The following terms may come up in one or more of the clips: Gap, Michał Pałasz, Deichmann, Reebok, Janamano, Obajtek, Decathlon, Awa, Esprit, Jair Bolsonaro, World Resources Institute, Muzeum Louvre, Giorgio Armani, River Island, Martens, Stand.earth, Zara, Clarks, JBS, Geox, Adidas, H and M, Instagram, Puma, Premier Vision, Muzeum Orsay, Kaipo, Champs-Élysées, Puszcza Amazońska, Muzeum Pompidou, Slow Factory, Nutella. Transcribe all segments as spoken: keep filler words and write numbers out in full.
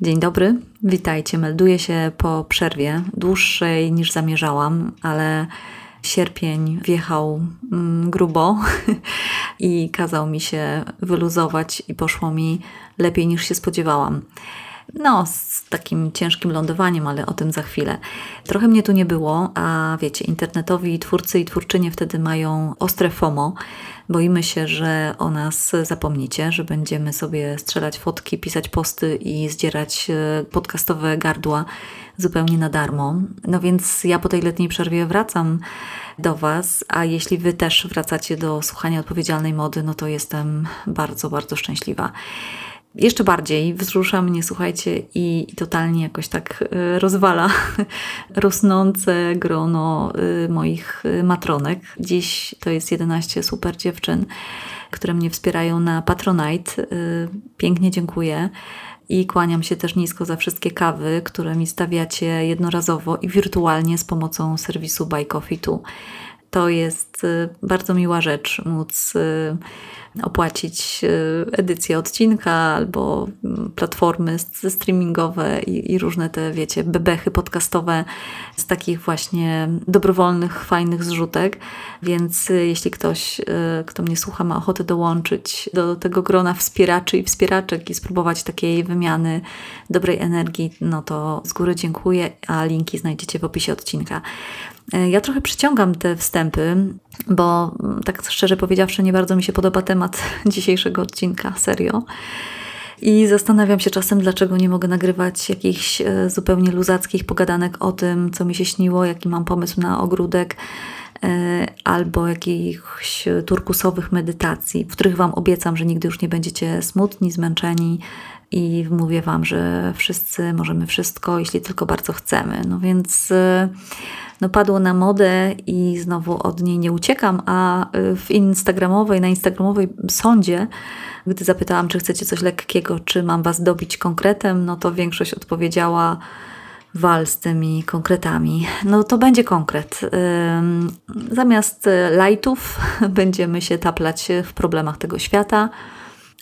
Dzień dobry, witajcie. Melduję się po przerwie, dłuższej niż zamierzałam, ale sierpień wjechał mm, grubo i kazał mi się wyluzować i poszło mi lepiej niż się spodziewałam. No, z takim ciężkim lądowaniem, ale o tym za chwilę. Trochę mnie tu nie było, a wiecie, internetowi twórcy i twórczynie wtedy mają ostre FOMO. Boimy się, że o nas zapomnicie, że będziemy sobie strzelać fotki, pisać posty i zdzierać podcastowe gardła zupełnie na darmo. No więc ja po tej letniej przerwie wracam do Was, a jeśli Wy też wracacie do słuchania odpowiedzialnej mody, no to jestem bardzo, bardzo szczęśliwa. Jeszcze bardziej wzrusza mnie, słuchajcie, i, i totalnie jakoś tak y, rozwala rosnące grono y, moich matronek. Dziś to jest jedenaście super dziewczyn, które mnie wspierają na Patronite. Y, pięknie dziękuję i kłaniam się też nisko za wszystkie kawy, które mi stawiacie jednorazowo i wirtualnie z pomocą serwisu BuyCoffee tu. To jest bardzo miła rzecz, móc opłacić edycję odcinka albo platformy streamingowe i, i różne te, wiecie, bebechy podcastowe z takich właśnie dobrowolnych, fajnych zrzutek. Więc jeśli ktoś, kto mnie słucha, ma ochotę dołączyć do tego grona wspieraczy i wspieraczek i spróbować takiej wymiany dobrej energii, no to z góry dziękuję, a linki znajdziecie w opisie odcinka. Ja trochę przyciągam te wstępy, bo tak szczerze powiedziawszy nie bardzo mi się podoba temat dzisiejszego odcinka, serio. I zastanawiam się czasem, dlaczego nie mogę nagrywać jakichś zupełnie luzackich pogadanek o tym, co mi się śniło, jaki mam pomysł na ogródek, albo jakichś turkusowych medytacji, w których Wam obiecam, że nigdy już nie będziecie smutni, zmęczeni i mówię Wam, że wszyscy możemy wszystko, jeśli tylko bardzo chcemy. No więc no padło na modę i znowu od niej nie uciekam, a w instagramowej, na instagramowej sądzie, gdy zapytałam, czy chcecie coś lekkiego, czy mam Was dobić konkretem, no to większość odpowiedziała: wal z tymi konkretami. No to będzie konkret. Zamiast lajtów będziemy się taplać w problemach tego świata,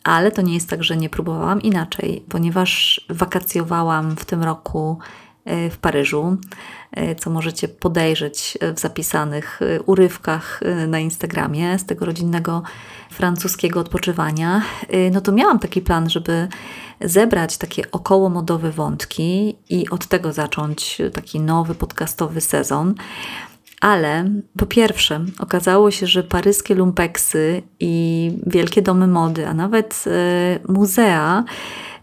ale to nie jest tak, że nie próbowałam inaczej, ponieważ wakacjowałam w tym roku w Paryżu, co możecie podejrzeć w zapisanych urywkach na Instagramie z tego rodzinnego francuskiego odpoczywania. No to miałam taki plan, żeby zebrać takie okołomodowe wątki i od tego zacząć taki nowy podcastowy sezon. Ale po pierwsze okazało się, że paryskie lumpeksy i wielkie domy mody, a nawet y, muzea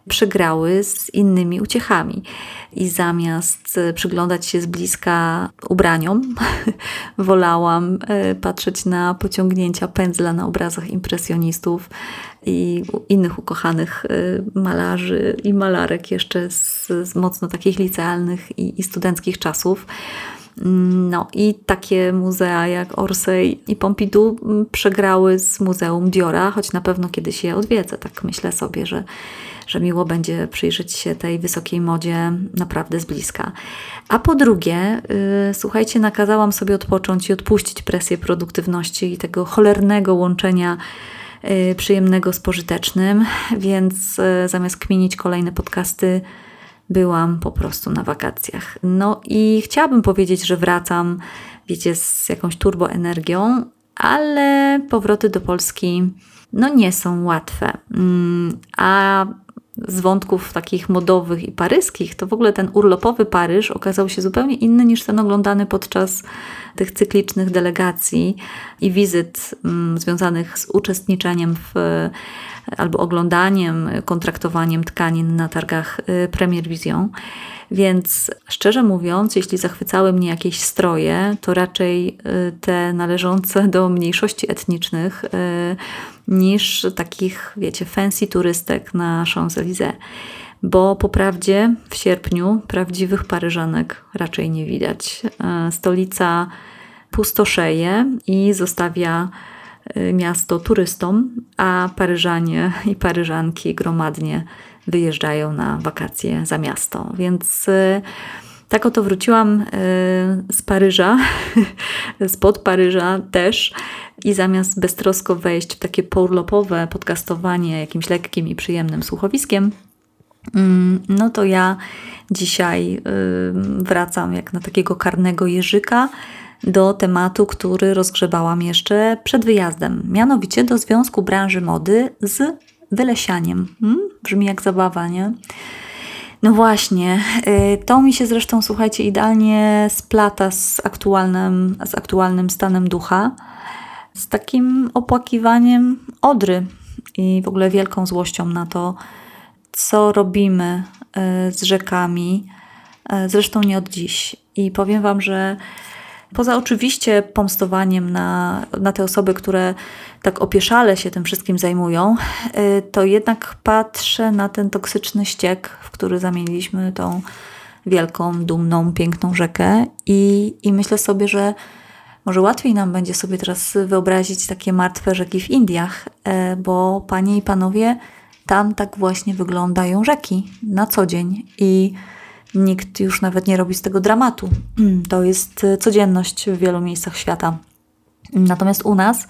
przegrały z innymi uciechami. I zamiast przyglądać się z bliska ubraniom, wolałam patrzeć na pociągnięcia pędzla na obrazach impresjonistów i innych ukochanych malarzy i malarek jeszcze z, z mocno takich licealnych i, i studenckich czasów. No i takie muzea jak Orsay i Pompidou przegrały z Muzeum Diora, choć na pewno kiedyś je odwiedzę. Tak myślę sobie, że, że miło będzie przyjrzeć się tej wysokiej modzie naprawdę z bliska. A po drugie, yy, słuchajcie, nakazałam sobie odpocząć i odpuścić presję produktywności i tego cholernego łączenia yy, przyjemnego z pożytecznym, więc yy, zamiast kminić kolejne podcasty, byłam po prostu na wakacjach. No i chciałabym powiedzieć, że wracam, wiecie, z jakąś turboenergią, ale powroty do Polski no nie są łatwe. A z wątków takich modowych i paryskich, to w ogóle ten urlopowy Paryż okazał się zupełnie inny niż ten oglądany podczas tych cyklicznych delegacji i wizyt mm, związanych z uczestniczeniem w, albo oglądaniem, kontraktowaniem tkanin na targach Premier Vision. Więc szczerze mówiąc, jeśli zachwycały mnie jakieś stroje, to raczej te należące do mniejszości etnicznych niż takich, wiecie, fancy turystek na Champs-Élysées. Bo po prawdzie w sierpniu prawdziwych Paryżanek raczej nie widać. Stolica pustoszeje i zostawia miasto turystom, a Paryżanie i Paryżanki gromadnie wyjeżdżają na wakacje za miasto. Więc y, tak oto wróciłam y, z Paryża, spod Paryża też i zamiast beztrosko wejść w takie pourlopowe podcastowanie jakimś lekkim i przyjemnym słuchowiskiem, no to ja dzisiaj wracam jak na takiego karnego jeżyka do tematu, który rozgrzebałam jeszcze przed wyjazdem, mianowicie do Związku Branży Mody z wylesianiem. Hmm? Brzmi jak zabawa, nie? No właśnie, to mi się zresztą, słuchajcie, idealnie splata z aktualnym, z aktualnym stanem ducha, z takim opłakiwaniem Odry i w ogóle wielką złością na to, co robimy z rzekami, zresztą nie od dziś. I powiem Wam, że poza oczywiście pomstowaniem na, na te osoby, które tak opieszale się tym wszystkim zajmują, to jednak patrzę na ten toksyczny ściek, w który zamieniliśmy tą wielką, dumną, piękną rzekę i, i myślę sobie, że może łatwiej nam będzie sobie teraz wyobrazić takie martwe rzeki w Indiach, bo panie i panowie, tam tak właśnie wyglądają rzeki na co dzień i nikt już nawet nie robi z tego dramatu. To jest codzienność w wielu miejscach świata. Natomiast u nas,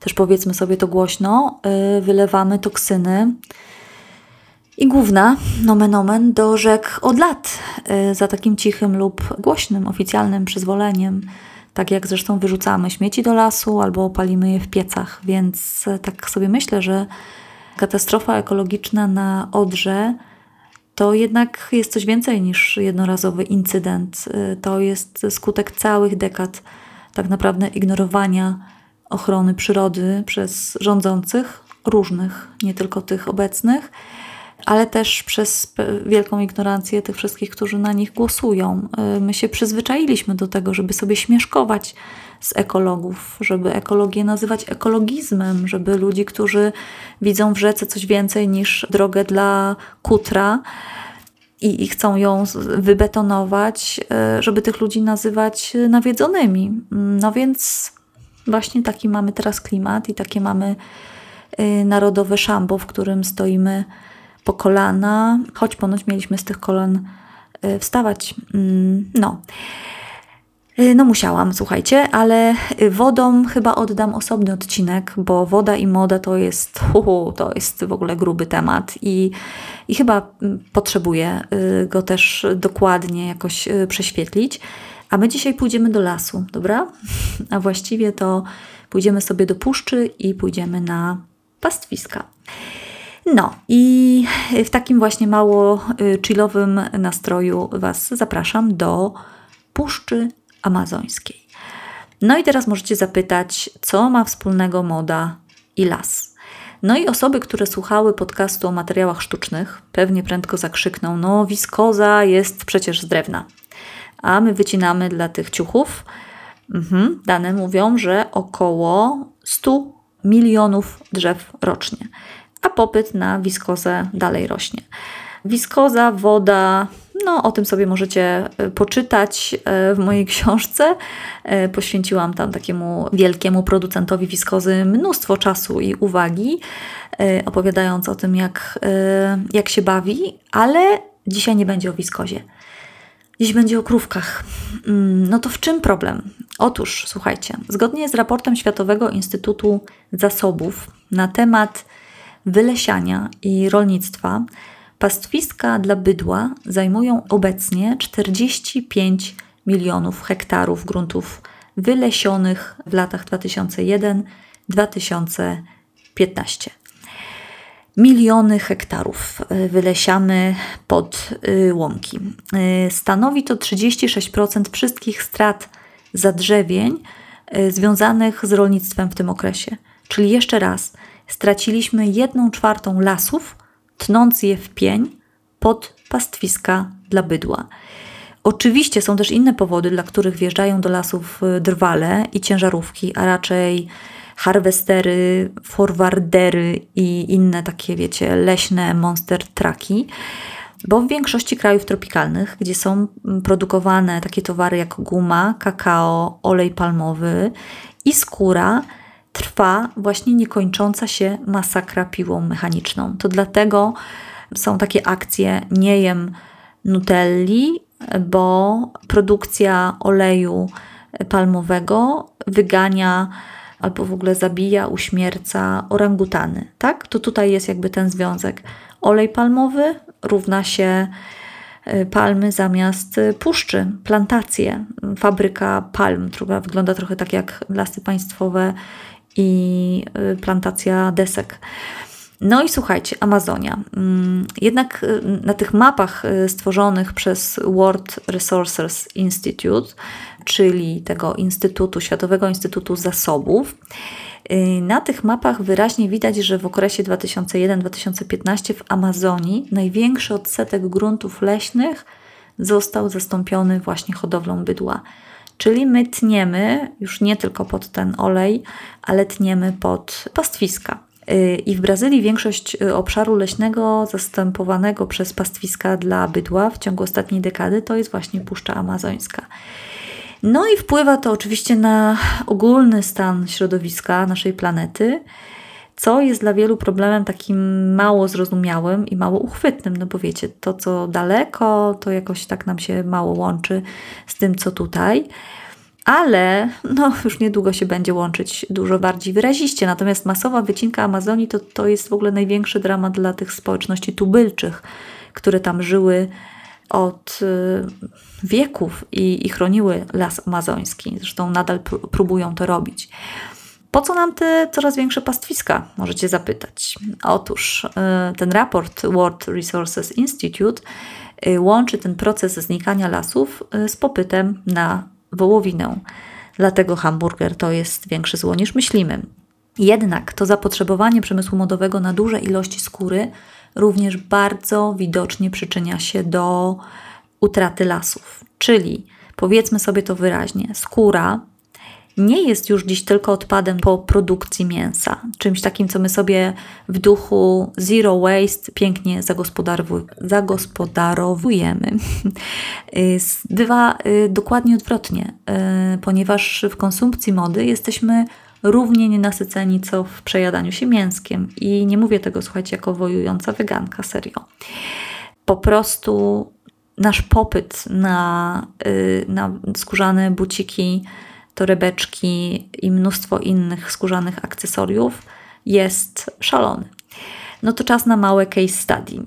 też powiedzmy sobie to głośno, wylewamy toksyny i gówna, nomen omen, do rzek od lat. Za takim cichym lub głośnym, oficjalnym przyzwoleniem. Tak jak zresztą wyrzucamy śmieci do lasu albo palimy je w piecach. Więc tak sobie myślę, że katastrofa ekologiczna na Odrze to jednak jest coś więcej niż jednorazowy incydent. To jest skutek całych dekad tak naprawdę ignorowania ochrony przyrody przez rządzących, różnych, nie tylko tych obecnych, ale też przez wielką ignorancję tych wszystkich, którzy na nich głosują. My się przyzwyczailiśmy do tego, żeby sobie śmieszkować z ekologów, żeby ekologię nazywać ekologizmem, żeby ludzi, którzy widzą w rzece coś więcej niż drogę dla kutra i, i chcą ją wybetonować, żeby tych ludzi nazywać nawiedzonymi. No więc właśnie taki mamy teraz klimat i takie mamy narodowe szambo, w którym stoimy po kolana, choć ponoć mieliśmy z tych kolan wstawać. No. No musiałam, słuchajcie, ale wodą chyba oddam osobny odcinek, bo woda i moda to jest, uhu, to jest w ogóle gruby temat i, i chyba potrzebuję go też dokładnie jakoś prześwietlić. A my dzisiaj pójdziemy do lasu, dobra? A właściwie to pójdziemy sobie do puszczy i pójdziemy na pastwiska. No i w takim właśnie mało chillowym nastroju Was zapraszam do Puszczy Amazońskiej. No i teraz możecie zapytać, co ma wspólnego moda i las. No i osoby, które słuchały podcastu o materiałach sztucznych, pewnie prędko zakrzykną, no wiskoza jest przecież z drewna, a my wycinamy dla tych ciuchów. Mhm, dane mówią, że około stu milionów drzew rocznie. A popyt na wiskozę dalej rośnie. Wiskoza, woda, no o tym sobie możecie poczytać w mojej książce. Poświęciłam tam takiemu wielkiemu producentowi wiskozy mnóstwo czasu i uwagi, opowiadając o tym, jak, jak się bawi, ale dzisiaj nie będzie o wiskozie. Dziś będzie o krówkach. No to w czym problem? Otóż, słuchajcie, zgodnie z raportem Światowego Instytutu Zasobów na temat wylesiania i rolnictwa, pastwiska dla bydła zajmują obecnie czterdzieści pięć milionów hektarów gruntów wylesionych w latach dwa tysiące jeden do dwa tysiące piętnaście. Miliony hektarów wylesiamy pod łąki. Stanowi to trzydzieści sześć procent wszystkich strat zadrzewień związanych z rolnictwem w tym okresie. Czyli jeszcze raz, straciliśmy jedną czwartą lasów, tnąc je w pień pod pastwiska dla bydła. Oczywiście są też inne powody, dla których wjeżdżają do lasów drwale i ciężarówki, a raczej harwestery, forwardery i inne takie, wiecie, leśne monster trucki, bo w większości krajów tropikalnych, gdzie są produkowane takie towary jak guma, kakao, olej palmowy i skóra, trwa właśnie niekończąca się masakra piłą mechaniczną. To dlatego są takie akcje nie jem nutelli, bo produkcja oleju palmowego wygania albo w ogóle zabija, uśmierca orangutany. Tak? To tutaj jest jakby ten związek. Olej palmowy równa się palmy zamiast puszczy, plantacje, fabryka palm, która wygląda trochę tak jak lasy państwowe i plantacja desek. No i słuchajcie, Amazonia. Jednak na tych mapach stworzonych przez World Resources Institute, czyli tego Instytutu, Światowego Instytutu Zasobów, na tych mapach wyraźnie widać, że w okresie dwa tysiące pierwszym do dwa tysiące piętnastego w Amazonii największy odsetek gruntów leśnych został zastąpiony właśnie hodowlą bydła. Czyli my tniemy już nie tylko pod ten olej, ale tniemy pod pastwiska. I w Brazylii większość obszaru leśnego zastępowanego przez pastwiska dla bydła w ciągu ostatniej dekady to jest właśnie Puszcza Amazońska. No i wpływa to oczywiście na ogólny stan środowiska naszej planety, co jest dla wielu problemem takim mało zrozumiałym i mało uchwytnym, no bo wiecie, to co daleko, to jakoś tak nam się mało łączy z tym, co tutaj. Ale no, już niedługo się będzie łączyć dużo bardziej wyraziście. Natomiast masowa wycinka Amazonii to, to jest w ogóle największy dramat dla tych społeczności tubylczych, które tam żyły od y, wieków i, i chroniły las amazoński. Zresztą nadal pr- próbują to robić. Po co nam te coraz większe pastwiska? Możecie zapytać. Otóż y, ten raport World Resources Institute y, łączy ten proces znikania lasów y, z popytem na wołowinę. Dlatego hamburger to jest większy zło niż myślimy. Jednak to zapotrzebowanie przemysłu modowego na duże ilości skóry również bardzo widocznie przyczynia się do utraty lasów. Czyli powiedzmy sobie to wyraźnie, skóra nie jest już dziś tylko odpadem po produkcji mięsa. Czymś takim, co my sobie w duchu zero waste pięknie zagospodarowujemy. Bywa dokładnie odwrotnie, ponieważ w konsumpcji mody jesteśmy równie nienasyceni, co w przejadaniu się mięskiem. I nie mówię tego, słuchajcie, jako wojująca weganka, serio. Po prostu nasz popyt na, na skórzane buciki, torebeczki i mnóstwo innych skórzanych akcesoriów jest szalony. No to czas na małe case study, yy,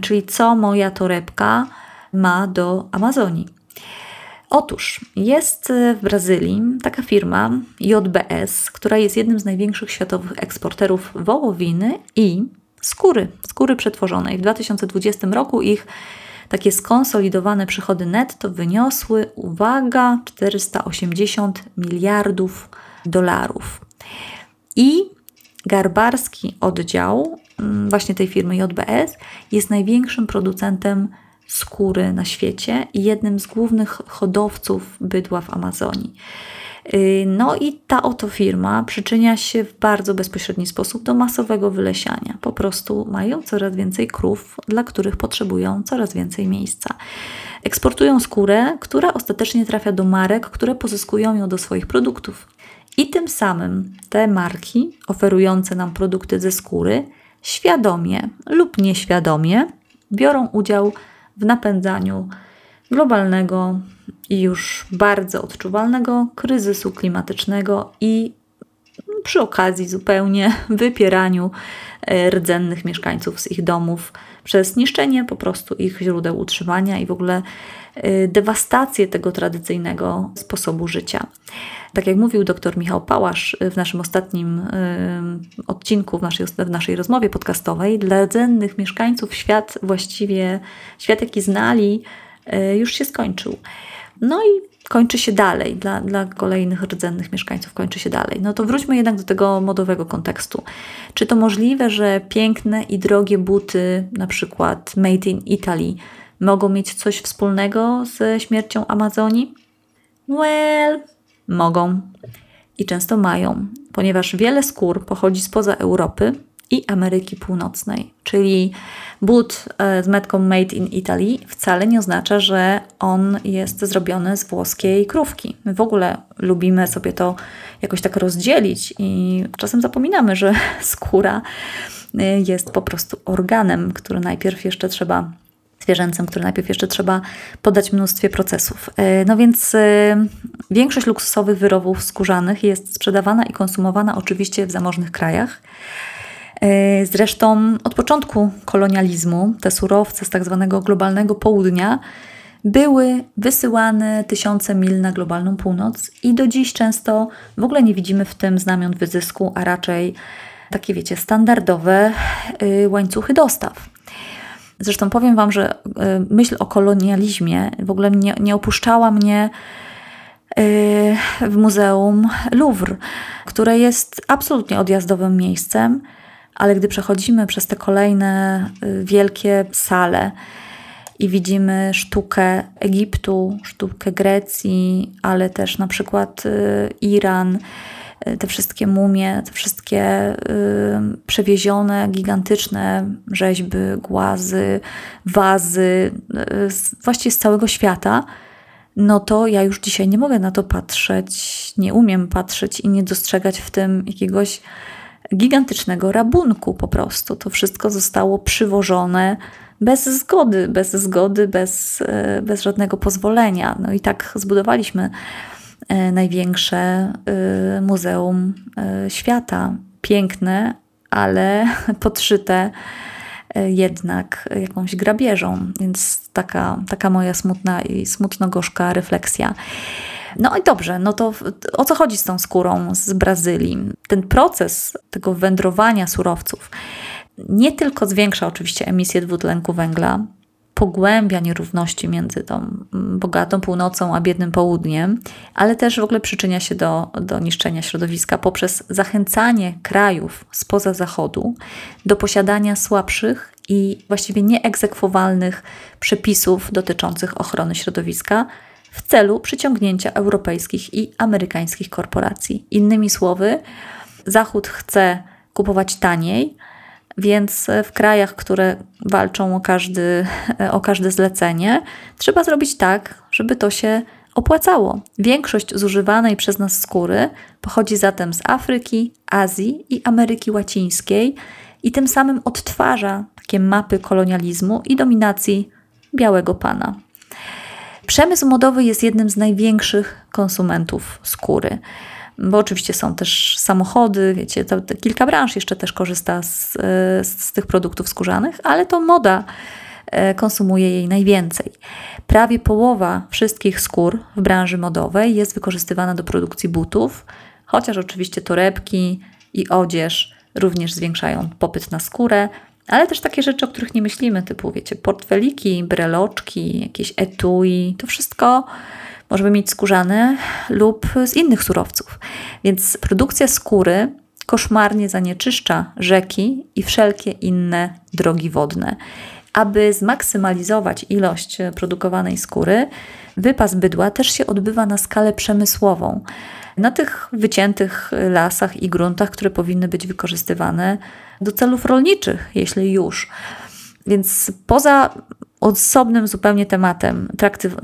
czyli co moja torebka ma do Amazonii. Otóż jest w Brazylii taka firma J B S, która jest jednym z największych światowych eksporterów wołowiny i skóry, skóry przetworzonej. W dwa tysiące dwudziestym roku ich takie skonsolidowane przychody netto wyniosły, uwaga, czterysta osiemdziesiąt miliardów dolarów. I garbarski oddział właśnie tej firmy J B S jest największym producentem skóry na świecie i jednym z głównych hodowców bydła w Amazonii. No i ta oto firma przyczynia się w bardzo bezpośredni sposób do masowego wylesiania. Po prostu mają coraz więcej krów, dla których potrzebują coraz więcej miejsca. Eksportują skórę, która ostatecznie trafia do marek, które pozyskują ją do swoich produktów. I tym samym te marki oferujące nam produkty ze skóry świadomie lub nieświadomie biorą udział w napędzaniu globalnego i już bardzo odczuwalnego kryzysu klimatycznego i przy okazji zupełnie wypieraniu rdzennych mieszkańców z ich domów przez niszczenie po prostu ich źródeł utrzymania i w ogóle dewastację tego tradycyjnego sposobu życia. Tak jak mówił dr Michał Pałasz w naszym ostatnim odcinku, w naszej, w naszej rozmowie podcastowej, dla rdzennych mieszkańców świat właściwie, świat jaki znali, już się skończył. No i kończy się dalej, dla, dla kolejnych rdzennych mieszkańców kończy się dalej. No to wróćmy jednak do tego modowego kontekstu. Czy to możliwe, że piękne i drogie buty, na przykład made in Italy, mogą mieć coś wspólnego ze śmiercią Amazonii? Well, mogą. I często mają, ponieważ wiele skór pochodzi spoza Europy i Ameryki Północnej. Czyli but z metką Made in Italy wcale nie oznacza, że on jest zrobiony z włoskiej krówki. My w ogóle lubimy sobie to jakoś tak rozdzielić i czasem zapominamy, że skóra jest po prostu organem, który najpierw jeszcze trzeba, zwierzęcym, który najpierw jeszcze trzeba poddać mnóstwie procesów. No więc większość luksusowych wyrobów skórzanych jest sprzedawana i konsumowana oczywiście w zamożnych krajach. Zresztą od początku kolonializmu te surowce z tak zwanego globalnego południa były wysyłane tysiące mil na globalną północ i do dziś często w ogóle nie widzimy w tym znamion wyzysku, a raczej takie, wiecie, standardowe łańcuchy dostaw. Zresztą powiem Wam, że myśl o kolonializmie w ogóle nie, nie opuszczała mnie w Muzeum Louvre, które jest absolutnie odjazdowym miejscem, ale gdy przechodzimy przez te kolejne wielkie sale i widzimy sztukę Egiptu, sztukę Grecji, ale też na przykład Iran, te wszystkie mumie, te wszystkie przewiezione, gigantyczne rzeźby, głazy, wazy, właściwie z całego świata, no to ja już dzisiaj nie mogę na to patrzeć, nie umiem patrzeć i nie dostrzegać w tym jakiegoś gigantycznego rabunku po prostu. To wszystko zostało przywożone bez zgody, bez zgody, bez, bez żadnego pozwolenia. No i tak zbudowaliśmy największe muzeum świata. Piękne, ale podszyte jednak jakąś grabieżą. Więc taka, taka moja smutna i smutno-gorzka refleksja. No i dobrze, no to o co chodzi z tą skórą z Brazylii? Ten proces tego wędrowania surowców nie tylko zwiększa oczywiście emisję dwutlenku węgla, pogłębia nierówności między tą bogatą północą a biednym południem, ale też w ogóle przyczynia się do, do niszczenia środowiska poprzez zachęcanie krajów spoza Zachodu do posiadania słabszych i właściwie nieegzekwowalnych przepisów dotyczących ochrony środowiska w celu przyciągnięcia europejskich i amerykańskich korporacji. Innymi słowy, Zachód chce kupować taniej, więc w krajach, które walczą o, każdy, o każde zlecenie, trzeba zrobić tak, żeby to się opłacało. Większość zużywanej przez nas skóry pochodzi zatem z Afryki, Azji i Ameryki Łacińskiej i tym samym odtwarza takie mapy kolonializmu i dominacji białego pana. Przemysł modowy jest jednym z największych konsumentów skóry, bo oczywiście są też samochody, wiecie, to, to kilka branż jeszcze też korzysta z, z, z tych produktów skórzanych, ale to moda konsumuje jej najwięcej. Prawie połowa wszystkich skór w branży modowej jest wykorzystywana do produkcji butów, chociaż oczywiście torebki i odzież również zwiększają popyt na skórę, ale też takie rzeczy, o których nie myślimy, typu, wiecie, portfeliki, breloczki, jakieś etui, to wszystko możemy mieć skórzane lub z innych surowców. Więc produkcja skóry koszmarnie zanieczyszcza rzeki i wszelkie inne drogi wodne. Aby zmaksymalizować ilość produkowanej skóry, wypas bydła też się odbywa na skalę przemysłową. Na tych wyciętych lasach i gruntach, które powinny być wykorzystywane do celów rolniczych, jeśli już. Więc poza osobnym zupełnie tematem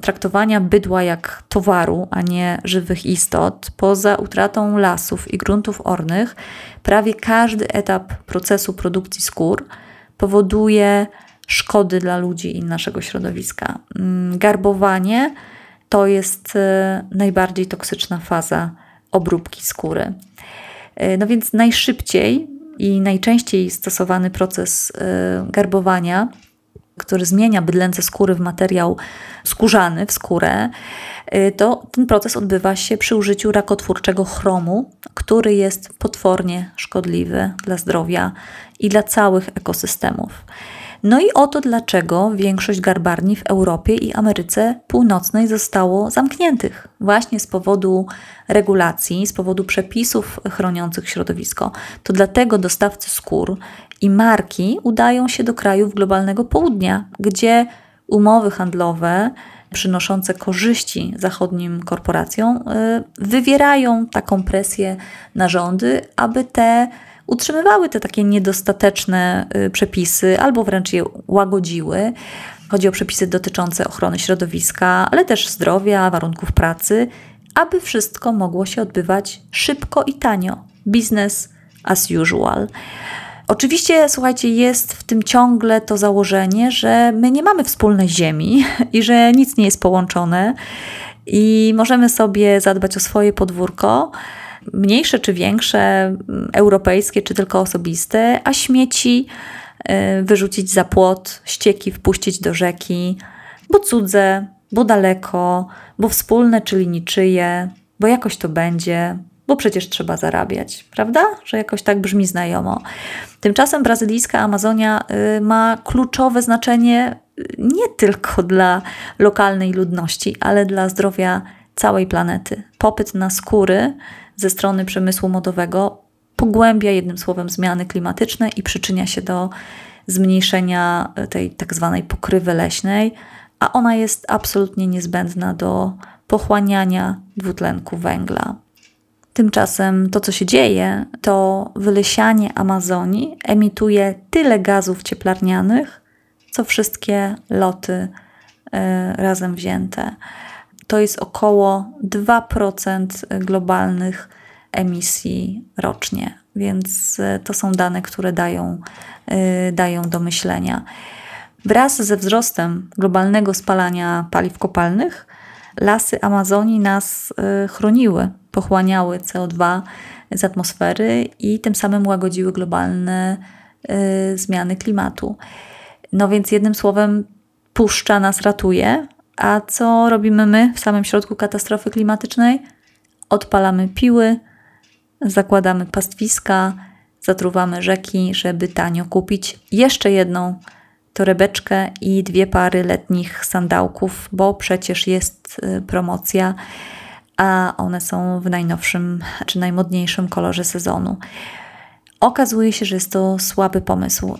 traktowania bydła jak towaru, a nie żywych istot, poza utratą lasów i gruntów ornych, prawie każdy etap procesu produkcji skór powoduje szkody dla ludzi i naszego środowiska. Garbowanie to jest najbardziej toksyczna faza obróbki skóry. No więc najszybciej i najczęściej stosowany proces garbowania, który zmienia bydlęce skóry w materiał skórzany, w skórę, to ten proces odbywa się przy użyciu rakotwórczego chromu, który jest potwornie szkodliwy dla zdrowia i dla całych ekosystemów. No i oto dlaczego większość garbarni w Europie i Ameryce Północnej zostało zamkniętych. Właśnie z powodu regulacji, z powodu przepisów chroniących środowisko. To dlatego dostawcy skór i marki udają się do krajów globalnego południa, gdzie umowy handlowe przynoszące korzyści zachodnim korporacjom wywierają taką presję na rządy, aby te utrzymywały te takie niedostateczne przepisy albo wręcz je łagodziły. Chodzi o przepisy dotyczące ochrony środowiska, ale też zdrowia, warunków pracy, aby wszystko mogło się odbywać szybko i tanio. Business as usual. Oczywiście, słuchajcie, jest w tym ciągle to założenie, że my nie mamy wspólnej ziemi i że nic nie jest połączone i możemy sobie zadbać o swoje podwórko, mniejsze czy większe, europejskie czy tylko osobiste, a śmieci wyrzucić za płot, ścieki wpuścić do rzeki, bo cudze, bo daleko, bo wspólne, czyli niczyje, bo jakoś to będzie, bo przecież trzeba zarabiać, prawda? Że jakoś tak brzmi znajomo. Tymczasem brazylijska Amazonia ma kluczowe znaczenie nie tylko dla lokalnej ludności, ale dla zdrowia całej planety. Popyt na skóry ze strony przemysłu modowego pogłębia, jednym słowem, zmiany klimatyczne i przyczynia się do zmniejszenia tej tak zwanej pokrywy leśnej, a ona jest absolutnie niezbędna do pochłaniania dwutlenku węgla. Tymczasem to, co się dzieje, to wylesianie Amazonii emituje tyle gazów cieplarnianych, co wszystkie loty y, razem wzięte. To jest około dwa procent globalnych emisji rocznie, więc to są dane, które dają, y, dają do myślenia. Wraz ze wzrostem globalnego spalania paliw kopalnych lasy Amazonii nas y, chroniły, pochłaniały C O dwa z atmosfery i tym samym łagodziły globalne y, zmiany klimatu. No więc jednym słowem puszcza nas ratuje, a co robimy my w samym środku katastrofy klimatycznej? Odpalamy piły, zakładamy pastwiska, zatruwamy rzeki, żeby tanio kupić jeszcze jedną torebeczkę i dwie pary letnich sandałków, bo przecież jest promocja, a one są w najnowszym czy najmodniejszym kolorze sezonu. Okazuje się, że jest to słaby pomysł.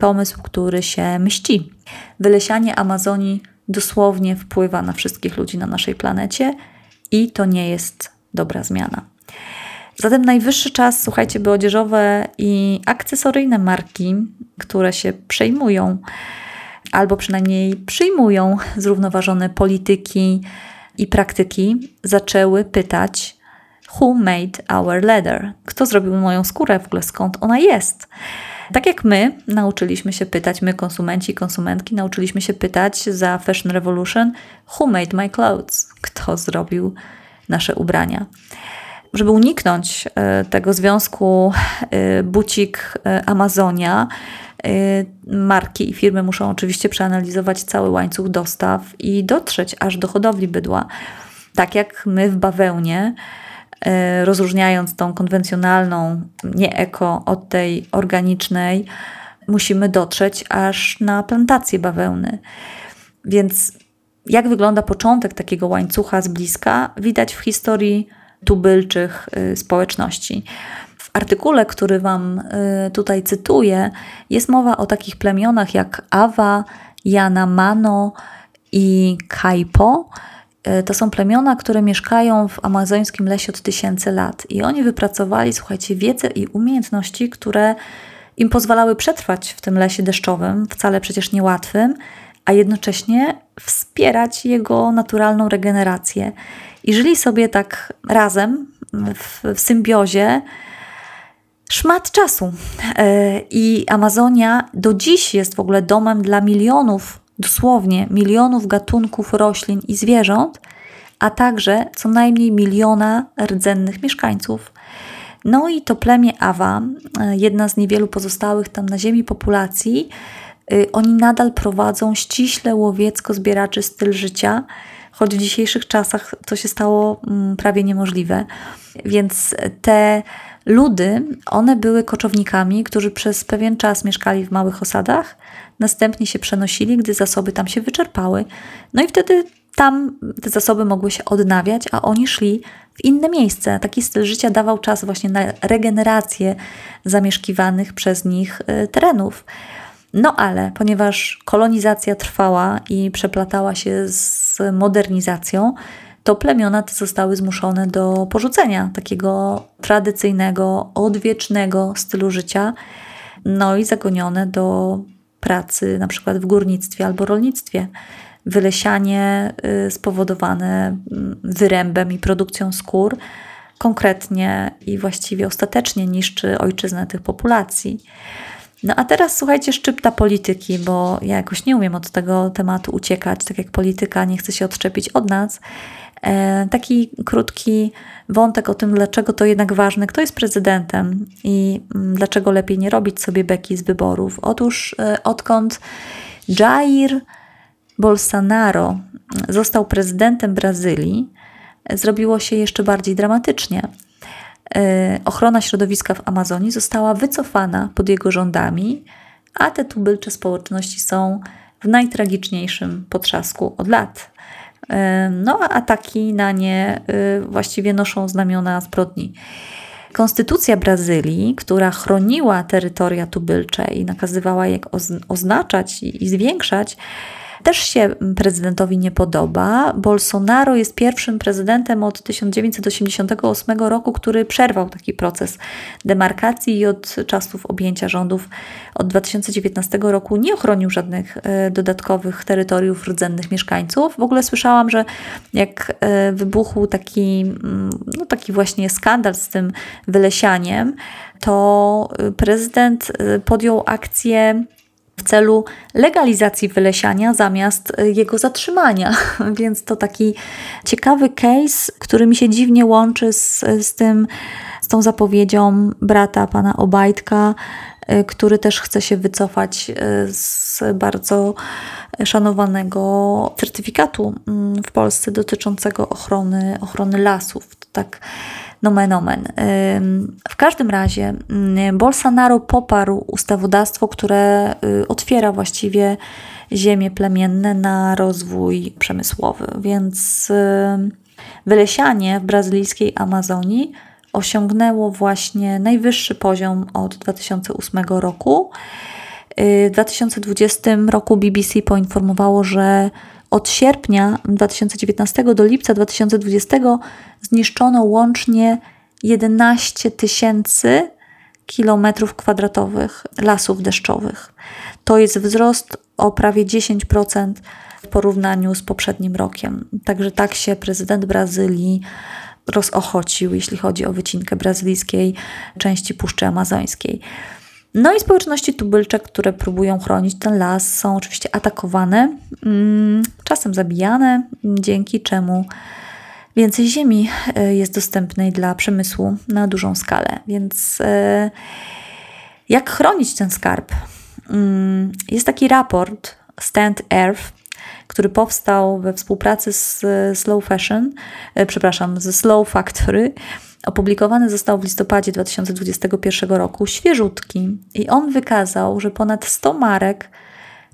Pomysł, który się mści. Wylesianie Amazonii dosłownie wpływa na wszystkich ludzi na naszej planecie i to nie jest dobra zmiana. Zatem najwyższy czas, słuchajcie, by odzieżowe i akcesoryjne marki, które się przejmują albo przynajmniej przyjmują zrównoważone polityki i praktyki, zaczęły pytać: Who made our leather? Kto zrobił moją skórę? W ogóle skąd ona jest? Tak jak my nauczyliśmy się pytać, my konsumenci i konsumentki nauczyliśmy się pytać za Fashion Revolution: Who made my clothes? Kto zrobił nasze ubrania? Żeby uniknąć tego związku bucik Amazonia, marki i firmy muszą oczywiście przeanalizować cały łańcuch dostaw i dotrzeć aż do hodowli bydła. Tak jak my w bawełnie, rozróżniając tą konwencjonalną, nie eko, od tej organicznej, musimy dotrzeć aż na plantację bawełny. Więc jak wygląda początek takiego łańcucha z bliska, widać w historii tubylczych społeczności. W artykule, który Wam tutaj cytuję, jest mowa o takich plemionach jak Awa, Janamano i Kaipo. To są plemiona, które mieszkają w amazońskim lesie od tysięcy lat i oni wypracowali, słuchajcie, wiedzę i umiejętności, które im pozwalały przetrwać w tym lesie deszczowym, wcale przecież niełatwym, a jednocześnie wspierać jego naturalną regenerację. I żyli sobie tak razem w, w symbiozie szmat czasu. I Amazonia do dziś jest w ogóle domem dla milionów, dosłownie milionów gatunków roślin i zwierząt, a także co najmniej miliona rdzennych mieszkańców. No i to plemię Awa, jedna z niewielu pozostałych tam na ziemi populacji, oni nadal prowadzą ściśle łowiecko-zbieraczy styl życia, choć w dzisiejszych czasach to się stało prawie niemożliwe. Więc te ludy, one były koczownikami, którzy przez pewien czas mieszkali w małych osadach, następnie się przenosili, gdy zasoby tam się wyczerpały. No i wtedy tam te zasoby mogły się odnawiać, a oni szli w inne miejsce. Taki styl życia dawał czas właśnie na regenerację zamieszkiwanych przez nich terenów. No ale ponieważ kolonizacja trwała i przeplatała się z modernizacją, to plemiona te zostały zmuszone do porzucenia takiego tradycyjnego, odwiecznego stylu życia, no i zagonione do pracy na przykład w górnictwie albo rolnictwie. Wylesianie spowodowane wyrębem i produkcją skór konkretnie i właściwie ostatecznie niszczy ojczyznę tych populacji. No a teraz, słuchajcie, szczypta polityki, bo ja jakoś nie umiem od tego tematu uciekać, tak jak polityka nie chce się odczepić od nas. Taki krótki wątek o tym, dlaczego to jednak ważne, kto jest prezydentem i dlaczego lepiej nie robić sobie beki z wyborów. Otóż odkąd Jair Bolsonaro został prezydentem Brazylii, zrobiło się jeszcze bardziej dramatycznie. Ochrona środowiska w Amazonii została wycofana pod jego rządami, a te tubylcze społeczności są w najtragiczniejszym potrzasku od lat. No a ataki na nie właściwie noszą znamiona zbrodni. Konstytucja Brazylii, która chroniła terytoria tubylcze i nakazywała je oznaczać i zwiększać, też się prezydentowi nie podoba. Bolsonaro jest pierwszym prezydentem od tysiąc dziewięćset osiemdziesiątego ósmego roku, który przerwał taki proces demarkacji i od czasów objęcia rządów od dwa tysiące dziewiętnastego roku nie ochronił żadnych dodatkowych terytoriów rdzennych mieszkańców. W ogóle słyszałam, że jak wybuchł taki, no taki właśnie skandal z tym wylesianiem, to prezydent podjął akcję w celu legalizacji wylesiania zamiast jego zatrzymania. Więc to taki ciekawy case, który mi się dziwnie łączy z, z, tym, z tą zapowiedzią brata pana Obajtka, który też chce się wycofać z bardzo szanowanego certyfikatu w Polsce dotyczącego ochrony, ochrony lasów. To tak nomen omen. W każdym razie Bolsonaro poparł ustawodawstwo, które otwiera właściwie ziemie plemienne na rozwój przemysłowy, więc wylesianie w brazylijskiej Amazonii osiągnęło właśnie najwyższy poziom od dwa tysiące ósmego roku. W dwa tysiące dwudziestym roku B B C poinformowało, że od sierpnia dwa tysiące dziewiętnastego do lipca dwa tysiące dwudziestego zniszczono łącznie jedenaście tysięcy kilometrów kwadratowych lasów deszczowych. To jest wzrost o prawie dziesięć procent w porównaniu z poprzednim rokiem. Także tak się prezydent Brazylii rozochocił, jeśli chodzi o wycinkę brazylijskiej części Puszczy Amazońskiej. No i społeczności tubylcze, które próbują chronić ten las, są oczywiście atakowane, czasem zabijane, dzięki czemu więcej ziemi jest dostępnej dla przemysłu na dużą skalę. Więc jak chronić ten skarb? Jest taki raport Stand.earth, który powstał we współpracy z Slow Fashion, przepraszam, ze Slow Factory. Opublikowany został w listopadzie dwa tysiące dwudziestego pierwszego roku, świeżutki, i on wykazał, że ponad sto marek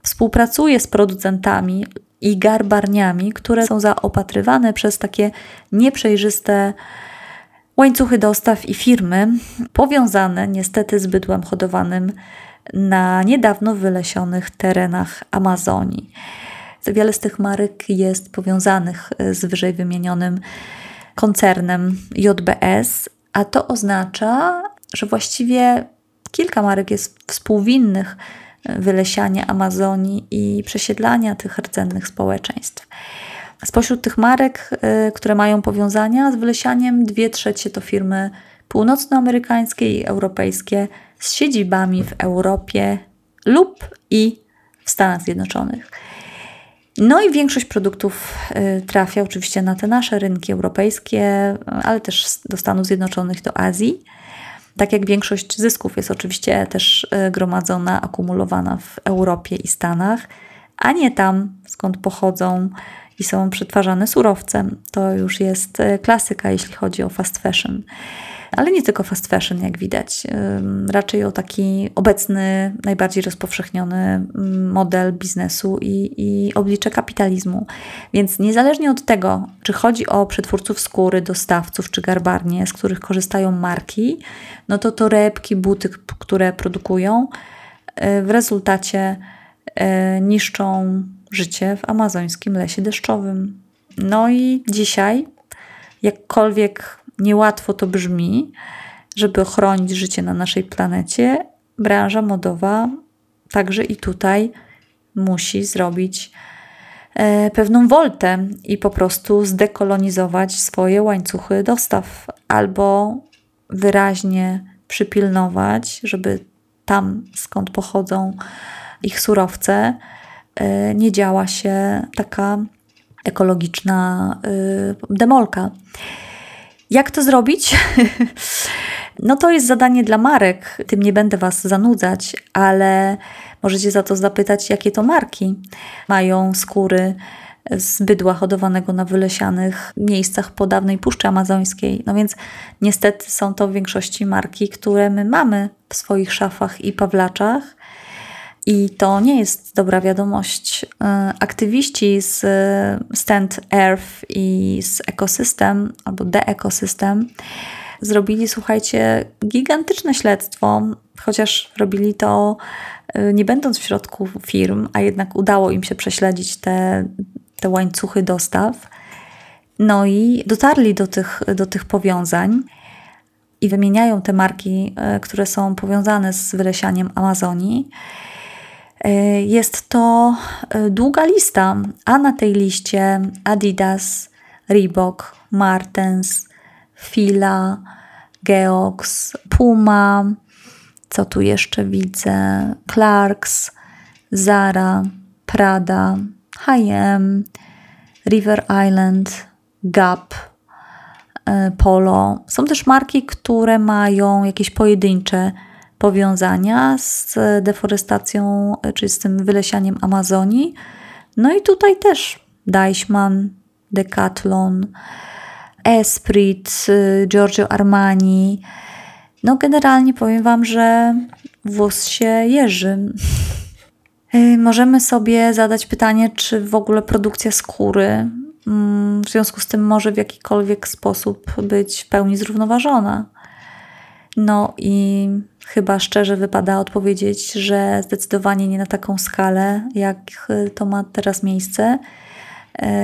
współpracuje z producentami i garbarniami, które są zaopatrywane przez takie nieprzejrzyste łańcuchy dostaw i firmy, powiązane niestety z bydłem hodowanym na niedawno wylesionych terenach Amazonii. Wiele z tych marek jest powiązanych z wyżej wymienionym koncernem J B S, a to oznacza, że właściwie kilka marek jest współwinnych wylesiania Amazonii i przesiedlania tych rdzennych społeczeństw. Spośród tych marek, które mają powiązania z wylesianiem, dwie trzecie to firmy północnoamerykańskie i europejskie z siedzibami w Europie lub i w Stanach Zjednoczonych. No i większość produktów trafia oczywiście na te nasze rynki europejskie, ale też do Stanów Zjednoczonych, do Azji. Tak jak większość zysków jest oczywiście też gromadzona, akumulowana w Europie i Stanach, a nie tam, skąd pochodzą i są przetwarzane surowce. To już jest klasyka, jeśli chodzi o fast fashion. Ale nie tylko fast fashion, jak widać. Raczej o taki obecny, najbardziej rozpowszechniony model biznesu i, i oblicze kapitalizmu. Więc niezależnie od tego, czy chodzi o przetwórców skóry, dostawców czy garbarnie, z których korzystają marki, no to torebki, buty, które produkują, w rezultacie niszczą życie w amazońskim lesie deszczowym. No i dzisiaj, jakkolwiek niełatwo to brzmi, żeby chronić życie na naszej planecie, branża modowa także i tutaj musi zrobić pewną woltę i po prostu zdekolonizować swoje łańcuchy dostaw albo wyraźnie przypilnować, żeby tam, skąd pochodzą ich surowce, nie działa się taka ekologiczna y, demolka. Jak to zrobić? No to jest zadanie dla marek, tym nie będę Was zanudzać, ale możecie za to zapytać, jakie to marki mają skóry z bydła hodowanego na wylesianych miejscach po dawnej Puszczy Amazońskiej. No więc niestety są to w większości marki, które my mamy w swoich szafach i pawlaczach. I to nie jest dobra wiadomość. Aktywiści z Stand.earth i z Ekosystem albo The Ekosystem zrobili, słuchajcie, gigantyczne śledztwo, chociaż robili to nie będąc w środku firm, a jednak udało im się prześledzić te, te łańcuchy dostaw. No i dotarli do tych, do tych powiązań i wymieniają te marki, które są powiązane z wylesianiem Amazonii. Jest to długa lista, a na tej liście Adidas, Reebok, Martens, Fila, Geox, Puma, co tu jeszcze widzę, Clarks, Zara, Prada, H and M, River Island, Gap, Polo. Są też marki, które mają jakieś pojedyncze powiązania z deforestacją, czyli z tym wylesianiem Amazonii. No i tutaj też Deichmann, Decathlon, Esprit, Giorgio Armani. No generalnie powiem Wam, że włos się jeży. Możemy sobie zadać pytanie, czy w ogóle produkcja skóry w związku z tym może w jakikolwiek sposób być w pełni zrównoważona. No i chyba szczerze wypada odpowiedzieć, że zdecydowanie nie na taką skalę, jak to ma teraz miejsce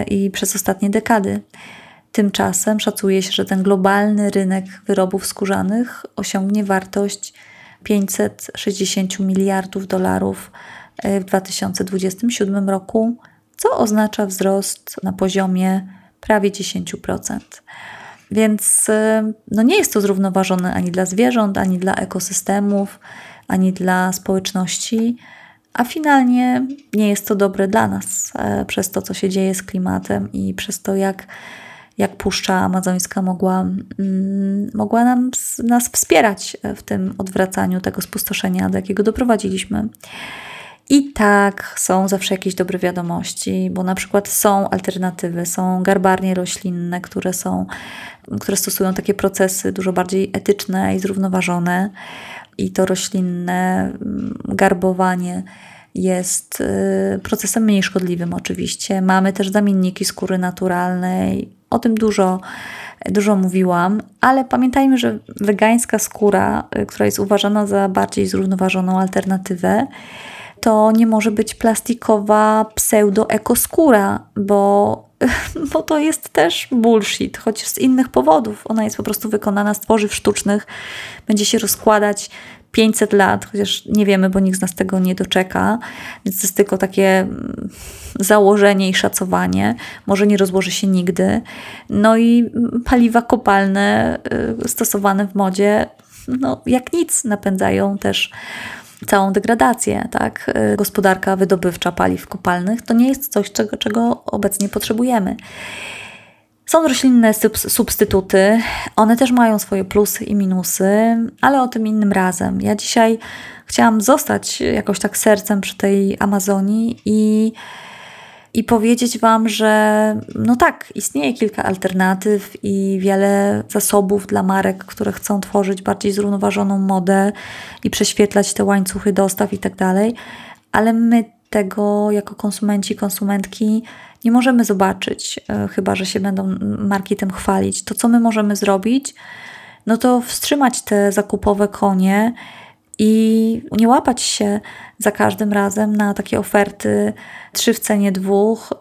i przez ostatnie dekady. Tymczasem szacuje się, że ten globalny rynek wyrobów skórzanych osiągnie wartość pięćset sześćdziesiąt miliardów dolarów w dwa tysiące dwudziestym siódmym roku, co oznacza wzrost na poziomie prawie dziesięć procent. Więc no nie jest to zrównoważone ani dla zwierząt, ani dla ekosystemów, ani dla społeczności, a finalnie nie jest to dobre dla nas przez to, co się dzieje z klimatem i przez to, jak jak Puszcza Amazońska mogła, mm, mogła nam, nas wspierać w tym odwracaniu tego spustoszenia, do jakiego doprowadziliśmy. I tak, są zawsze jakieś dobre wiadomości, bo na przykład są alternatywy, są garbarnie roślinne, które, są, które stosują takie procesy dużo bardziej etyczne i zrównoważone. I to roślinne garbowanie jest procesem mniej szkodliwym oczywiście. Mamy też zamienniki skóry naturalnej. O tym dużo, dużo mówiłam, ale pamiętajmy, że wegańska skóra, która jest uważana za bardziej zrównoważoną alternatywę, to nie może być plastikowa pseudo-ekoskóra, bo, bo to jest też bullshit, choć z innych powodów. Ona jest po prostu wykonana z tworzyw sztucznych, będzie się rozkładać pięćset lat, chociaż nie wiemy, bo nikt z nas tego nie doczeka, więc to jest tylko takie założenie i szacowanie. Może nie rozłoży się nigdy. No i paliwa kopalne stosowane w modzie, no jak nic, napędzają też całą degradację, tak? Gospodarka wydobywcza paliw kopalnych to nie jest coś, czego, czego obecnie potrzebujemy. Są roślinne substytuty, one też mają swoje plusy i minusy, ale o tym innym razem. Ja dzisiaj chciałam zostać jakoś tak sercem przy tej Amazonii i, i powiedzieć Wam, że no tak, istnieje kilka alternatyw i wiele zasobów dla marek, które chcą tworzyć bardziej zrównoważoną modę i prześwietlać te łańcuchy dostaw i tak dalej, ale my tego jako konsumenci, konsumentki nie możemy zobaczyć, chyba że się będą marki tym chwalić. To, co my możemy zrobić, no to wstrzymać te zakupowe konie i nie łapać się za każdym razem na takie oferty trzy w cenie dwóch,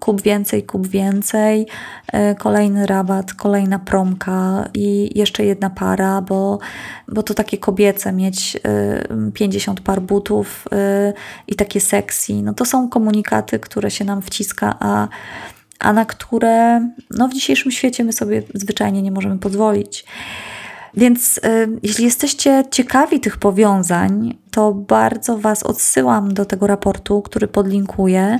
kup więcej, kup więcej, kolejny rabat, kolejna promka i jeszcze jedna para, bo, bo to takie kobiece mieć pięćdziesiąt par butów i takie sexy. No to są komunikaty, które się nam wciska, a, a na które no w dzisiejszym świecie my sobie zwyczajnie nie możemy pozwolić. Więc y, jeśli jesteście ciekawi tych powiązań, to bardzo Was odsyłam do tego raportu, który podlinkuję.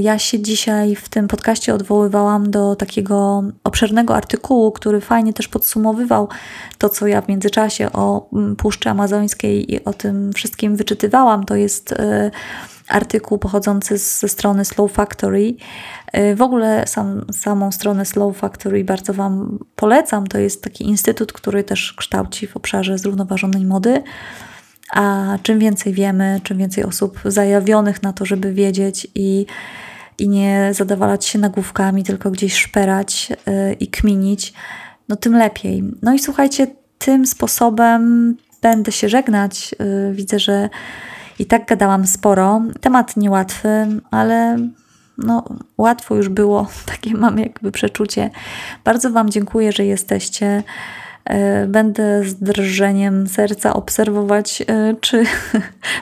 Ja się dzisiaj w tym podcaście odwoływałam do takiego obszernego artykułu, który fajnie też podsumowywał to, co ja w międzyczasie o Puszczy Amazońskiej i o tym wszystkim wyczytywałam. To jest artykuł pochodzący ze strony Slow Factory. W ogóle sam, samą stronę Slow Factory bardzo Wam polecam. To jest taki instytut, który też kształci w obszarze zrównoważonej mody. A czym więcej wiemy, czym więcej osób zajawionych na to, żeby wiedzieć i, i nie zadawalać się nagłówkami, tylko gdzieś szperać yy, i kminić, no tym lepiej. No i słuchajcie, tym sposobem będę się żegnać. Yy, widzę, że i tak gadałam sporo. Temat niełatwy, ale no, łatwo już było. Takie mam jakby przeczucie. Bardzo Wam dziękuję, że jesteście. Będę z drżeniem serca obserwować, czy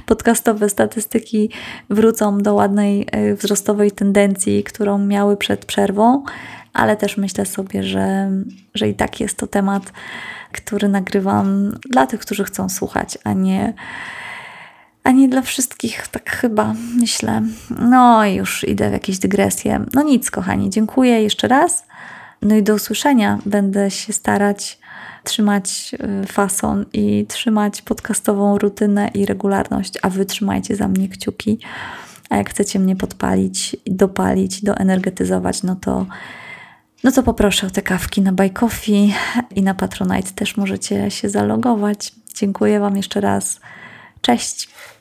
podcastowe statystyki wrócą do ładnej wzrostowej tendencji, którą miały przed przerwą, ale też myślę sobie, że, że i tak jest to temat, który nagrywam dla tych, którzy chcą słuchać, a nie, a nie dla wszystkich, tak chyba myślę. No i już idę w jakieś dygresje. No nic, kochani, dziękuję jeszcze raz. No i do usłyszenia. Będę się starać trzymać fason i trzymać podcastową rutynę i regularność, a wy trzymajcie za mnie kciuki. A jak chcecie mnie podpalić, dopalić, doenergetyzować, no to, no to poproszę o te kawki na BuyCoffee i na Patronite też możecie się zalogować. Dziękuję Wam jeszcze raz. Cześć!